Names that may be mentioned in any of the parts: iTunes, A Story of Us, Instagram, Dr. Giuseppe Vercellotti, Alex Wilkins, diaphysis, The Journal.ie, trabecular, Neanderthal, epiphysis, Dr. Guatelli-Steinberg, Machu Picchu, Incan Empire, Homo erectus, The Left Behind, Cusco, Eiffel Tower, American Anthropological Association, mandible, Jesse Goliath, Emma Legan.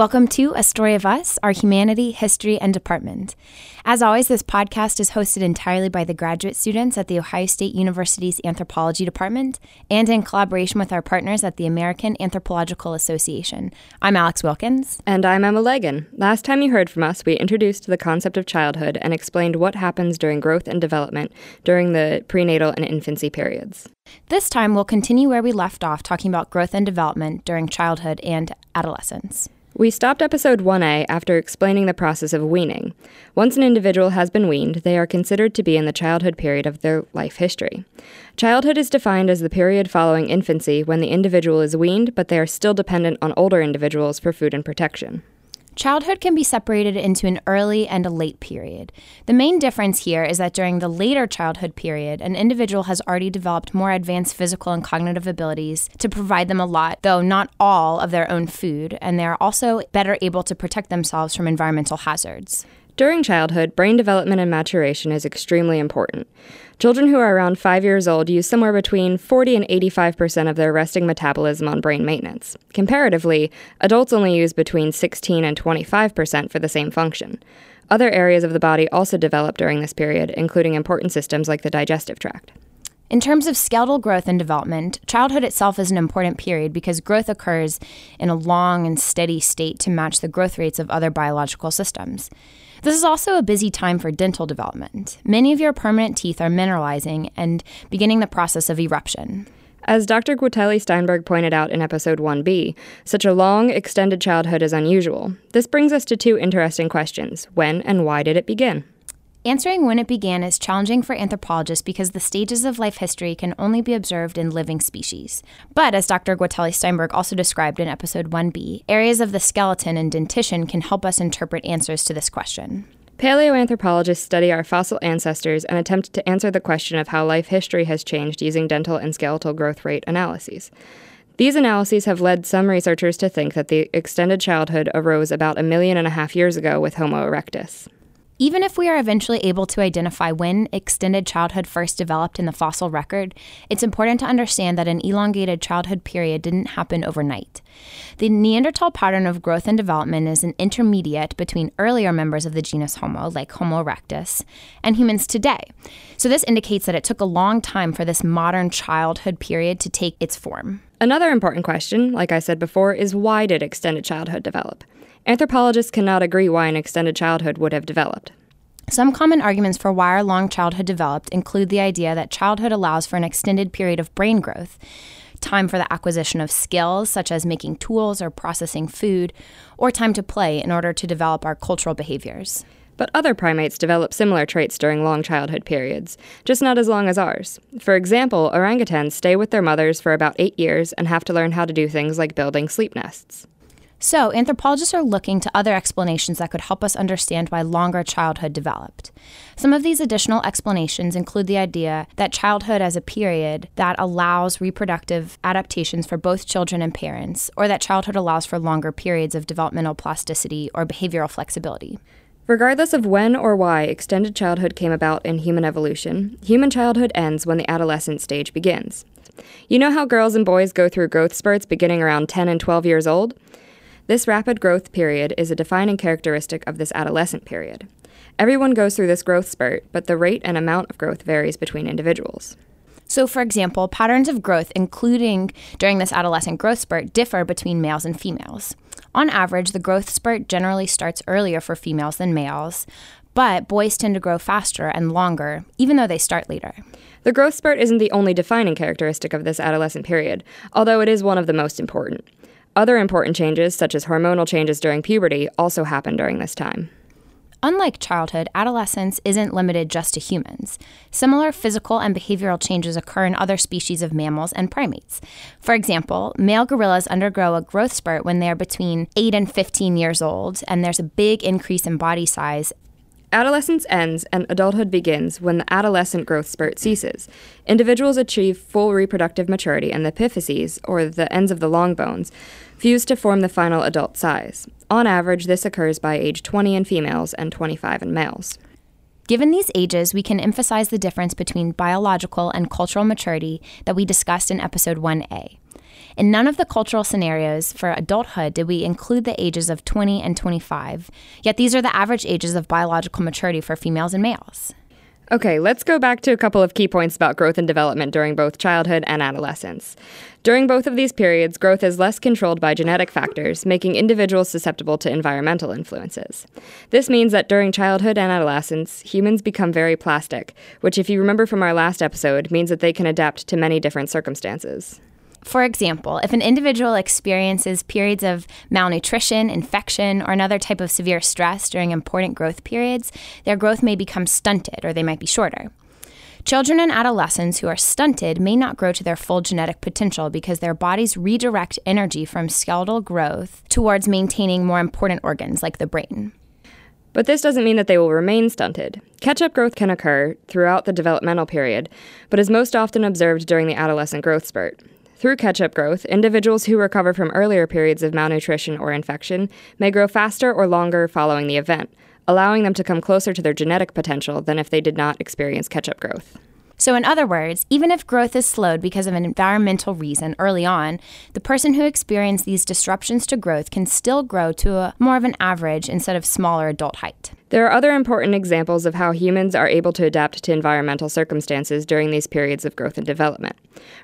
Welcome to A Story of Us, our humanity, history, and department. As always, this podcast is hosted entirely by the graduate students at The Ohio State University's Anthropology Department and in collaboration with our partners at the American Anthropological Association. I'm Alex Wilkins. And I'm Emma Legan. Last time you heard from us, we introduced the concept of childhood and explained what happens during growth and development during the prenatal and infancy periods. This time, we'll continue where we left off talking about growth and development during childhood and adolescence. We stopped episode 1A after explaining the process of weaning. Once an individual has been weaned, they are considered to be in the childhood period of their life history. Childhood is defined as the period following infancy when the individual is weaned, but they are still dependent on older individuals for food and protection. Childhood can be separated into an early and a late period. The main difference here is that during the later childhood period, an individual has already developed more advanced physical and cognitive abilities to provide them a lot, though not all, of their own food, and they are also better able to protect themselves from environmental hazards. During childhood, brain development and maturation is extremely important. Children who are around 5 years old use somewhere between 40 and 85% of their resting metabolism on brain maintenance. Comparatively, adults only use between 16 and 25% for the same function. Other areas of the body also develop during this period, including important systems like the digestive tract. In terms of skeletal growth and development, childhood itself is an important period because growth occurs in a long and steady state to match the growth rates of other biological systems. This is also a busy time for dental development. Many of your permanent teeth are mineralizing and beginning the process of eruption. As Dr. Guatelli-Steinberg pointed out in episode 1B, such a long, extended childhood is unusual. This brings us to two interesting questions. When and why did it begin? Answering when it began is challenging for anthropologists because the stages of life history can only be observed in living species. But as Dr. Guatelli-Steinberg also described in episode 1B, areas of the skeleton and dentition can help us interpret answers to this question. Paleoanthropologists study our fossil ancestors and attempt to answer the question of how life history has changed using dental and skeletal growth rate analyses. These analyses have led some researchers to think that the extended childhood arose about 1.5 million years ago with Homo erectus. Even if we are eventually able to identify when extended childhood first developed in the fossil record, it's important to understand that an elongated childhood period didn't happen overnight. The Neanderthal pattern of growth and development is an intermediate between earlier members of the genus Homo, like Homo erectus, and humans today. So this indicates that it took a long time for this modern childhood period to take its form. Another important question, like I said before, is why did extended childhood develop? Anthropologists cannot agree why an extended childhood would have developed. Some common arguments for why our long childhood developed include the idea that childhood allows for an extended period of brain growth, time for the acquisition of skills such as making tools or processing food, or time to play in order to develop our cultural behaviors. But other primates develop similar traits during long childhood periods, just not as long as ours. For example, orangutans stay with their mothers for about 8 years and have to learn how to do things like building sleep nests. So, anthropologists are looking to other explanations that could help us understand why longer childhood developed. Some of these additional explanations include the idea that childhood as a period that allows reproductive adaptations for both children and parents, or that childhood allows for longer periods of developmental plasticity or behavioral flexibility. Regardless of when or why extended childhood came about in human evolution, human childhood ends when the adolescent stage begins. You know how girls and boys go through growth spurts beginning around 10 and 12 years old? This rapid growth period is a defining characteristic of this adolescent period. Everyone goes through this growth spurt, but the rate and amount of growth varies between individuals. So, for example, patterns of growth, including during this adolescent growth spurt, differ between males and females. On average, the growth spurt generally starts earlier for females than males, but boys tend to grow faster and longer, even though they start later. The growth spurt isn't the only defining characteristic of this adolescent period, although it is one of the most important. Other important changes, such as hormonal changes during puberty, also happen during this time. Unlike childhood, adolescence isn't limited just to humans. Similar physical and behavioral changes occur in other species of mammals and primates. For example, male gorillas undergo a growth spurt when they are between 8 and 15 years old, and there's a big increase in body size. Adolescence ends and adulthood begins when the adolescent growth spurt ceases. Individuals achieve full reproductive maturity and the epiphyses, or the ends of the long bones, fuse to form the final adult size. On average, this occurs by age 20 in females and 25 in males. Given these ages, we can emphasize the difference between biological and cultural maturity that we discussed in episode 1A. In none of the cultural scenarios for adulthood did we include the ages of 20 and 25, yet these are the average ages of biological maturity for females and males. Okay, let's go back to a couple of key points about growth and development during both childhood and adolescence. During both of these periods, growth is less controlled by genetic factors, making individuals susceptible to environmental influences. This means that during childhood and adolescence, humans become very plastic, which, if you remember from our last episode, means that they can adapt to many different circumstances. For example, if an individual experiences periods of malnutrition, infection, or another type of severe stress during important growth periods, their growth may become stunted or they might be shorter. Children and adolescents who are stunted may not grow to their full genetic potential because their bodies redirect energy from skeletal growth towards maintaining more important organs like the brain. But this doesn't mean that they will remain stunted. Catch-up growth can occur throughout the developmental period, but is most often observed during the adolescent growth spurt. Through catch-up growth, individuals who recover from earlier periods of malnutrition or infection may grow faster or longer following the event, allowing them to come closer to their genetic potential than if they did not experience catch-up growth. So in other words, even if growth is slowed because of an environmental reason early on, the person who experienced these disruptions to growth can still grow to a more of an average instead of smaller adult height. There are other important examples of how humans are able to adapt to environmental circumstances during these periods of growth and development.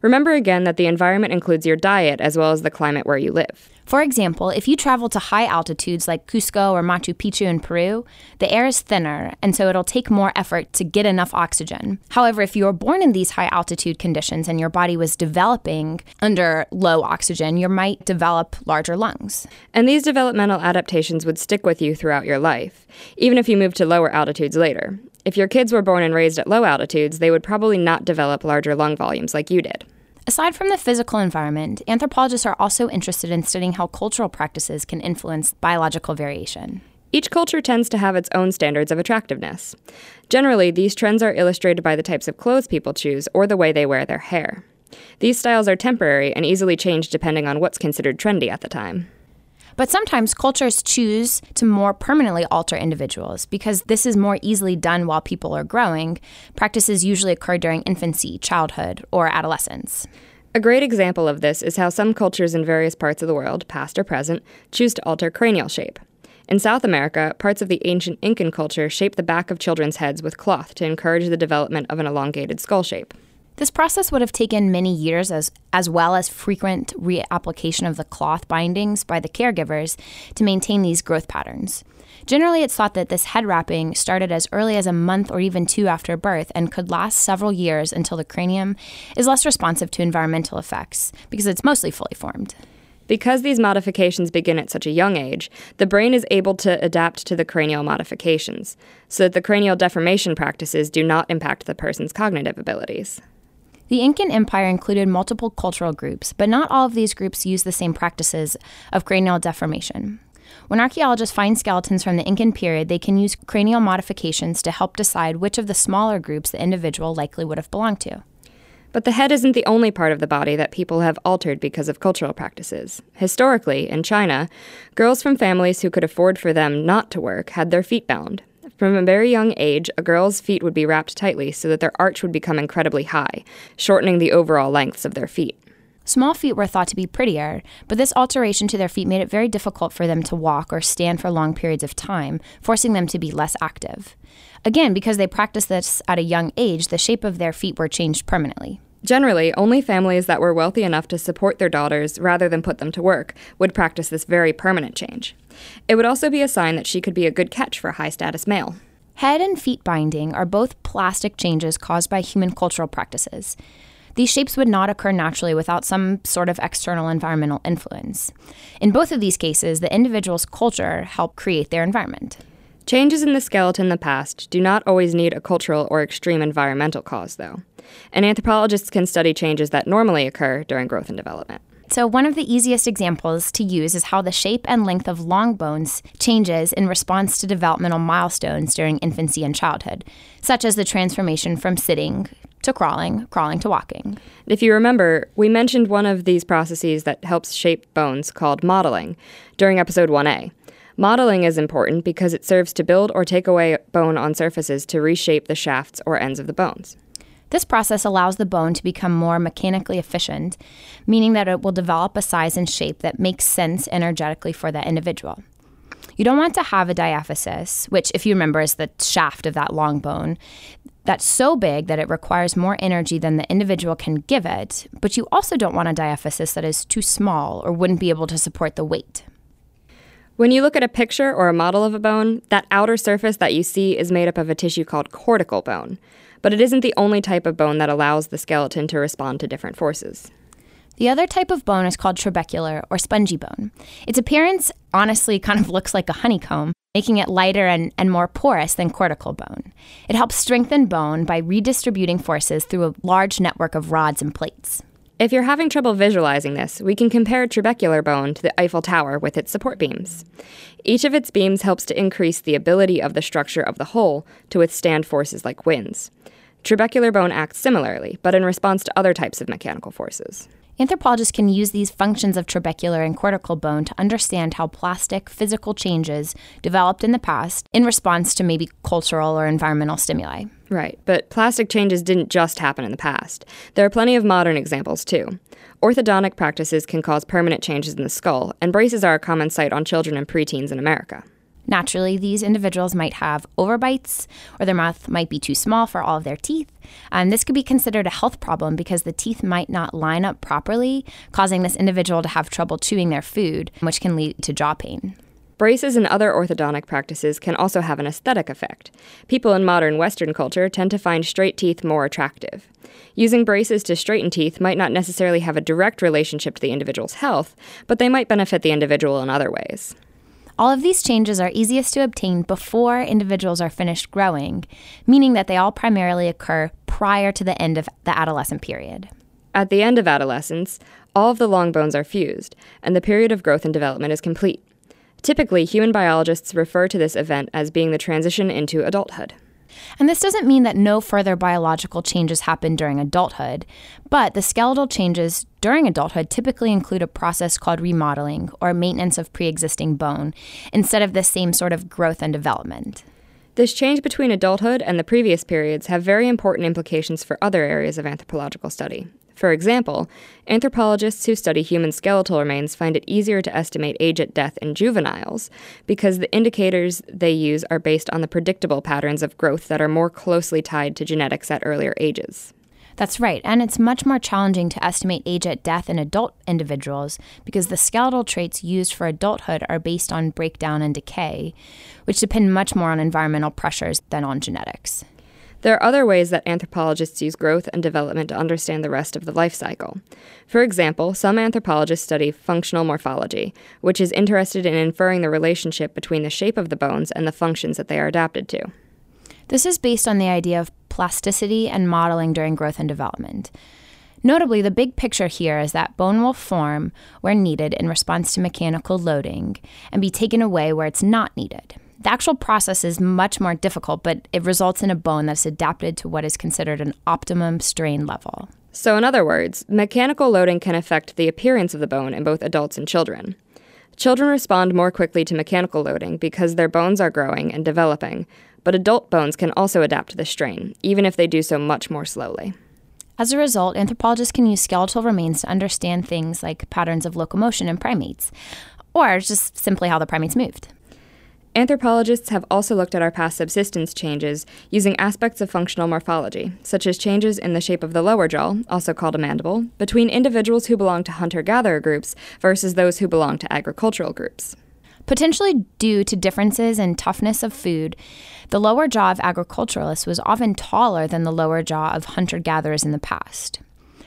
Remember again that the environment includes your diet as well as the climate where you live. For example, if you travel to high altitudes like Cusco or Machu Picchu in Peru, the air is thinner, and so it'll take more effort to get enough oxygen. However, if you were born in these high altitude conditions and your body was developing under low oxygen, you might develop larger lungs. And these developmental adaptations would stick with you throughout your life, even if you move to lower altitudes later. If your kids were born and raised at low altitudes, they would probably not develop larger lung volumes like you did. Aside from the physical environment, anthropologists are also interested in studying how cultural practices can influence biological variation. Each culture tends to have its own standards of attractiveness. Generally, these trends are illustrated by the types of clothes people choose or the way they wear their hair. These styles are temporary and easily change depending on what's considered trendy at the time. But sometimes cultures choose to more permanently alter individuals because this is more easily done while people are growing. Practices usually occur during infancy, childhood, or adolescence. A great example of this is how some cultures in various parts of the world, past or present, choose to alter cranial shape. In South America, parts of the ancient Incan culture shaped the back of children's heads with cloth to encourage the development of an elongated skull shape. This process would have taken many years as well as frequent reapplication of the cloth bindings by the caregivers to maintain these growth patterns. Generally, it's thought that this head wrapping started as early as a month or even two after birth and could last several years until the cranium is less responsive to environmental effects because it's mostly fully formed. Because these modifications begin at such a young age, the brain is able to adapt to the cranial modifications so that the cranial deformation practices do not impact the person's cognitive abilities. The Incan Empire included multiple cultural groups, but not all of these groups used the same practices of cranial deformation. When archaeologists find skeletons from the Incan period, they can use cranial modifications to help decide which of the smaller groups the individual likely would have belonged to. But the head isn't the only part of the body that people have altered because of cultural practices. Historically, in China, girls from families who could afford for them not to work had their feet bound. From a very young age, a girl's feet would be wrapped tightly so that their arch would become incredibly high, shortening the overall lengths of their feet. Small feet were thought to be prettier, but this alteration to their feet made it very difficult for them to walk or stand for long periods of time, forcing them to be less active. Again, because they practiced this at a young age, the shape of their feet were changed permanently. Generally, only families that were wealthy enough to support their daughters rather than put them to work would practice this very permanent change. It would also be a sign that she could be a good catch for a high-status male. Head and feet binding are both plastic changes caused by human cultural practices. These shapes would not occur naturally without some sort of external environmental influence. In both of these cases, the individual's culture helped create their environment. Changes in the skeleton in the past do not always need a cultural or extreme environmental cause, though. And anthropologists can study changes that normally occur during growth and development. So one of the easiest examples to use is how the shape and length of long bones changes in response to developmental milestones during infancy and childhood, such as the transformation from sitting to crawling, crawling to walking. If you remember, we mentioned one of these processes that helps shape bones called modeling during episode 1A. Modeling is important because it serves to build or take away bone on surfaces to reshape the shafts or ends of the bones. This process allows the bone to become more mechanically efficient, meaning that it will develop a size and shape that makes sense energetically for that individual. You don't want to have a diaphysis, which, if you remember, is the shaft of that long bone, that's so big that it requires more energy than the individual can give it, but you also don't want a diaphysis that is too small or wouldn't be able to support the weight. When you look at a picture or a model of a bone, that outer surface that you see is made up of a tissue called cortical bone. But it isn't the only type of bone that allows the skeleton to respond to different forces. The other type of bone is called trabecular or spongy bone. Its appearance honestly kind of looks like a honeycomb, making it lighter and more porous than cortical bone. It helps strengthen bone by redistributing forces through a large network of rods and plates. If you're having trouble visualizing this, we can compare trabecular bone to the Eiffel Tower with its support beams. Each of its beams helps to increase the ability of the structure of the whole to withstand forces like winds. Trabecular bone acts similarly, but in response to other types of mechanical forces. Anthropologists can use these functions of trabecular and cortical bone to understand how plastic, physical changes developed in the past in response to maybe cultural or environmental stimuli. Right, but plastic changes didn't just happen in the past. There are plenty of modern examples, too. Orthodontic practices can cause permanent changes in the skull, and braces are a common sight on children and preteens in America. Naturally, these individuals might have overbites, or their mouth might be too small for all of their teeth. This could be considered a health problem because the teeth might not line up properly, causing this individual to have trouble chewing their food, which can lead to jaw pain. Braces and other orthodontic practices can also have an aesthetic effect. People in modern Western culture tend to find straight teeth more attractive. Using braces to straighten teeth might not necessarily have a direct relationship to the individual's health, but they might benefit the individual in other ways. All of these changes are easiest to obtain before individuals are finished growing, meaning that they all primarily occur prior to the end of the adolescent period. At the end of adolescence, all of the long bones are fused, and the period of growth and development is complete. Typically, human biologists refer to this event as being the transition into adulthood. And this doesn't mean that no further biological changes happen during adulthood, but the skeletal changes during adulthood typically include a process called remodeling or maintenance of pre-existing bone instead of the same sort of growth and development. This change between adulthood and the previous periods have very important implications for other areas of anthropological study. For example, anthropologists who study human skeletal remains find it easier to estimate age at death in juveniles because the indicators they use are based on the predictable patterns of growth that are more closely tied to genetics at earlier ages. That's right, and it's much more challenging to estimate age at death in adult individuals because the skeletal traits used for adulthood are based on breakdown and decay, which depend much more on environmental pressures than on genetics. There are other ways that anthropologists use growth and development to understand the rest of the life cycle. For example, some anthropologists study functional morphology, which is interested in inferring the relationship between the shape of the bones and the functions that they are adapted to. This is based on the idea of plasticity and modeling during growth and development. Notably, the big picture here is that bone will form where needed in response to mechanical loading and be taken away where it's not needed. The actual process is much more difficult, but it results in a bone that's adapted to what is considered an optimum strain level. So in other words, mechanical loading can affect the appearance of the bone in both adults and children. Children respond more quickly to mechanical loading because their bones are growing and developing, but adult bones can also adapt to the strain, even if they do so much more slowly. As a result, anthropologists can use skeletal remains to understand things like patterns of locomotion in primates, or just simply how the primates moved. Anthropologists have also looked at our past subsistence changes using aspects of functional morphology, such as changes in the shape of the lower jaw, also called a mandible, between individuals who belong to hunter-gatherer groups versus those who belong to agricultural groups. Potentially due to differences in toughness of food, the lower jaw of agriculturalists was often taller than the lower jaw of hunter-gatherers in the past.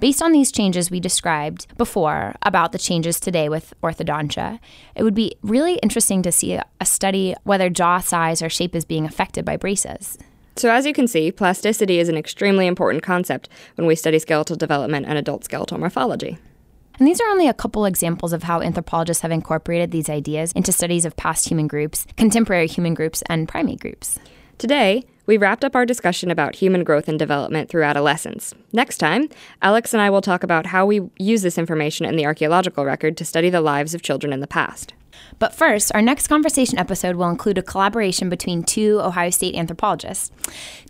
Based on these changes we described before about the changes today with orthodontia, it would be really interesting to see a study whether jaw size or shape is being affected by braces. So as you can see, plasticity is an extremely important concept when we study skeletal development and adult skeletal morphology. And these are only a couple examples of how anthropologists have incorporated these ideas into studies of past human groups, contemporary human groups, and primate groups. Today, we wrapped up our discussion about human growth and development through adolescence. Next time, Alex and I will talk about how we use this information in the archaeological record to study the lives of children in the past. But first, our next conversation episode will include a collaboration between two Ohio State anthropologists.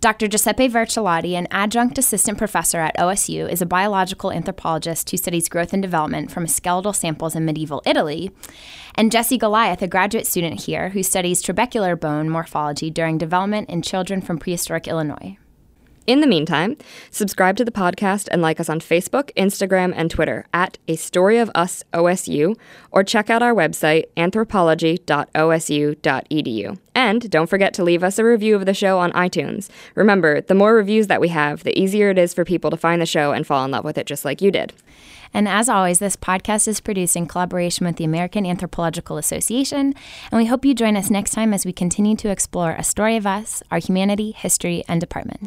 Dr. Giuseppe Vercellotti, an adjunct assistant professor at OSU, is a biological anthropologist who studies growth and development from skeletal samples in medieval Italy. And Jesse Goliath, a graduate student here who studies trabecular bone morphology during development in children from prehistoric Illinois. In the meantime, subscribe to the podcast and like us on Facebook, Instagram, and Twitter at A Story of Us OSU, or check out our website, anthropology.osu.edu. And don't forget to leave us a review of the show on iTunes. Remember, the more reviews that we have, the easier it is for people to find the show and fall in love with it just like you did. And as always, this podcast is produced in collaboration with the American Anthropological Association, and we hope you join us next time as we continue to explore A Story of Us, our humanity, history, and department.